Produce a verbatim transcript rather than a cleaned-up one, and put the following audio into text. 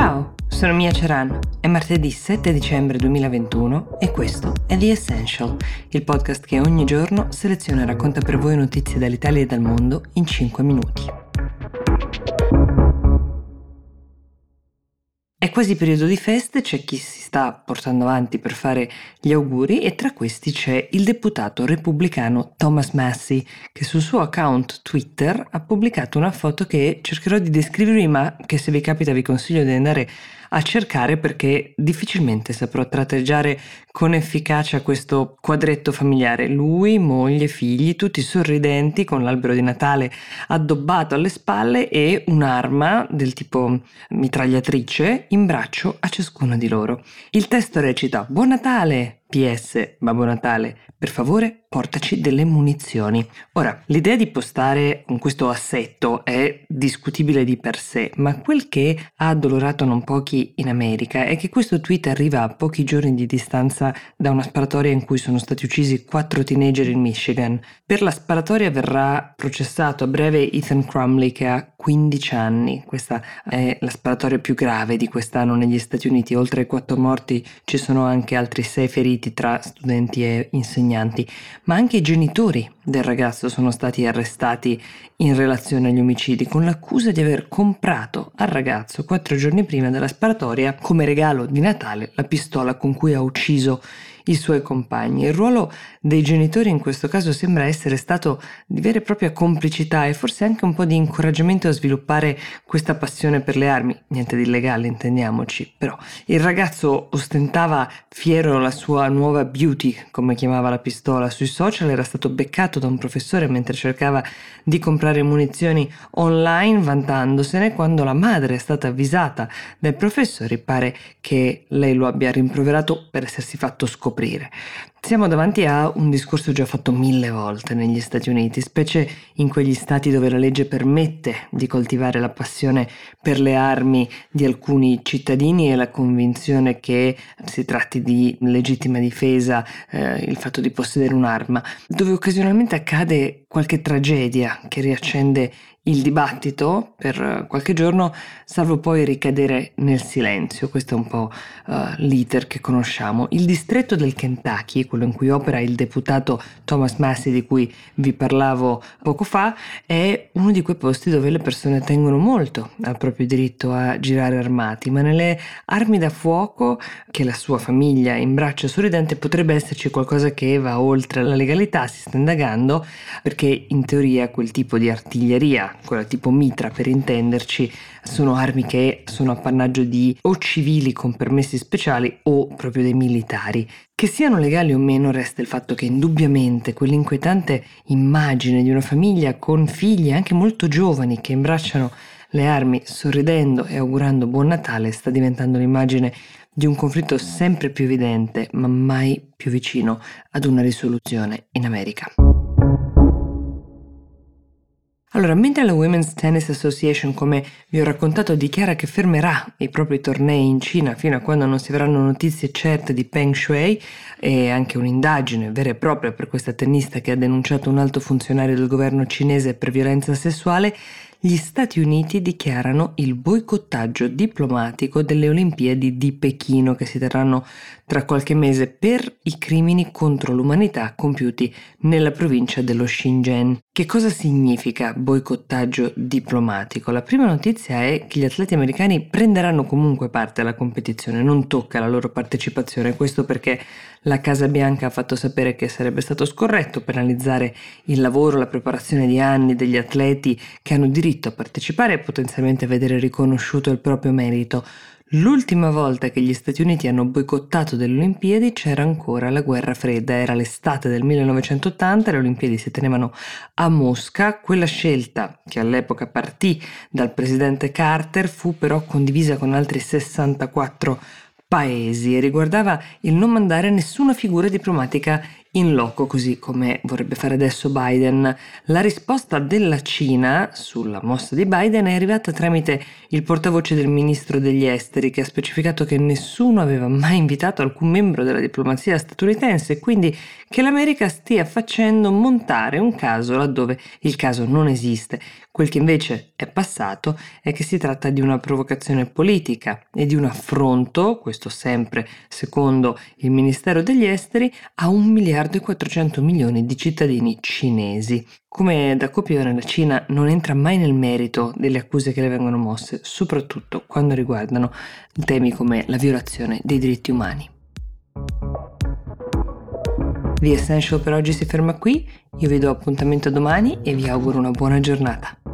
Ciao, sono Mia Ceran, è martedì sette dicembre duemilaventuno e questo è The Essential, il podcast che ogni giorno seleziona e racconta per voi notizie dall'Italia e dal mondo in cinque minuti. È quasi periodo di feste, c'è chi si sta portando avanti per fare gli auguri e tra questi c'è il deputato repubblicano Thomas Massie che sul suo account Twitter ha pubblicato una foto che cercherò di descrivervi ma che se vi capita vi consiglio di andare a cercare perché difficilmente saprò tratteggiare con efficacia questo quadretto familiare. Lui, moglie, figli, tutti sorridenti con l'albero di Natale addobbato alle spalle e un'arma del tipo mitragliatrice in braccio a ciascuno di loro. Il testo recita: Buon Natale! P S, Babbo Natale, per favore portaci delle munizioni. Ora, l'idea di postare con questo assetto è discutibile di per sé, ma quel che ha addolorato non pochi in America è che questo tweet arriva a pochi giorni di distanza da una sparatoria in cui sono stati uccisi quattro teenager in Michigan. Per la sparatoria verrà processato a breve Ethan Crumley che ha quindici anni. Questa è la sparatoria più grave di quest'anno negli Stati Uniti. Oltre ai quattro morti ci sono anche altri sei feriti tra studenti e insegnanti, ma anche i genitori del ragazzo sono stati arrestati in relazione agli omicidi con l'accusa di aver comprato al ragazzo quattro giorni prima della sparatoria come regalo di Natale la pistola con cui ha ucciso i suoi compagni. Il ruolo dei genitori in questo caso sembra essere stato di vera e propria complicità e forse anche un po' di incoraggiamento a sviluppare questa passione per le armi, niente di illegale intendiamoci, però il ragazzo ostentava fiero la sua nuova beauty, come chiamava la pistola, sui social, era stato beccato da un professore mentre cercava di comprare munizioni online vantandosene. Quando la madre è stata avvisata dai professori pare che lei lo abbia rimproverato per essersi fatto scoprire. Siamo davanti a un discorso già fatto mille volte negli Stati Uniti, specie in quegli stati dove la legge permette di coltivare la passione per le armi di alcuni cittadini e la convinzione che si tratti di legittima difesa, eh, il fatto di possedere un'arma, dove occasionalmente accade qualche tragedia che riaccende il dibattito per qualche giorno, salvo poi ricadere nel silenzio. Questo è un po' uh, l'iter che conosciamo. Il distretto del Kentucky, quello in cui opera il deputato Thomas Massie di cui vi parlavo poco fa, è uno di quei posti dove le persone tengono molto al proprio diritto a girare armati, ma nelle armi da fuoco che la sua famiglia imbraccia sorridente potrebbe esserci qualcosa che va oltre la legalità. Si sta indagando perché in teoria quel tipo di artiglieria, quella tipo mitra per intenderci, sono armi che sono appannaggio di o civili con permessi speciali o proprio dei militari. Che siano legali o meno resta il fatto che indubbiamente quell'inquietante immagine di una famiglia con figli anche molto giovani che imbracciano le armi sorridendo e augurando Buon Natale sta diventando l'immagine di un conflitto sempre più evidente ma mai più vicino ad una risoluzione in America. Allora, mentre la Women's Tennis Association, come vi ho raccontato, dichiara che fermerà i propri tornei in Cina fino a quando non si avranno notizie certe di Peng Shuai e anche un'indagine vera e propria per questa tennista che ha denunciato un alto funzionario del governo cinese per violenza sessuale, gli Stati Uniti dichiarano il boicottaggio diplomatico delle Olimpiadi di Pechino che si terranno tra qualche mese per i crimini contro l'umanità compiuti nella provincia dello Xinjiang. Che cosa significa boicottaggio diplomatico? La prima notizia è che gli atleti americani prenderanno comunque parte alla competizione, non tocca la loro partecipazione, questo perché la Casa Bianca ha fatto sapere che sarebbe stato scorretto penalizzare il lavoro, la preparazione di anni degli atleti che hanno diritto a partecipare e potenzialmente vedere riconosciuto il proprio merito. L'ultima volta che gli Stati Uniti hanno boicottato delle Olimpiadi c'era ancora la guerra fredda, era l'estate del millenovecentottanta, le Olimpiadi si tenevano a Mosca. Quella scelta, che all'epoca partì dal presidente Carter, fu però condivisa con altri sessantaquattro paesi e riguardava il non mandare nessuna figura diplomatica in loco, così come vorrebbe fare adesso Biden. La risposta della Cina sulla mossa di Biden è arrivata tramite il portavoce del ministro degli esteri, che ha specificato che nessuno aveva mai invitato alcun membro della diplomazia statunitense e quindi che l'America stia facendo montare un caso laddove il caso non esiste. Quel che invece è passato è che si tratta di una provocazione politica e di un affronto, questo sempre secondo il Ministero degli Esteri, a un miliardo e quattrocento milioni di cittadini cinesi. Come da copione, la Cina non entra mai nel merito delle accuse che le vengono mosse, soprattutto quando riguardano temi come la violazione dei diritti umani. The Essential per oggi si ferma qui, io vi do appuntamento domani e vi auguro una buona giornata.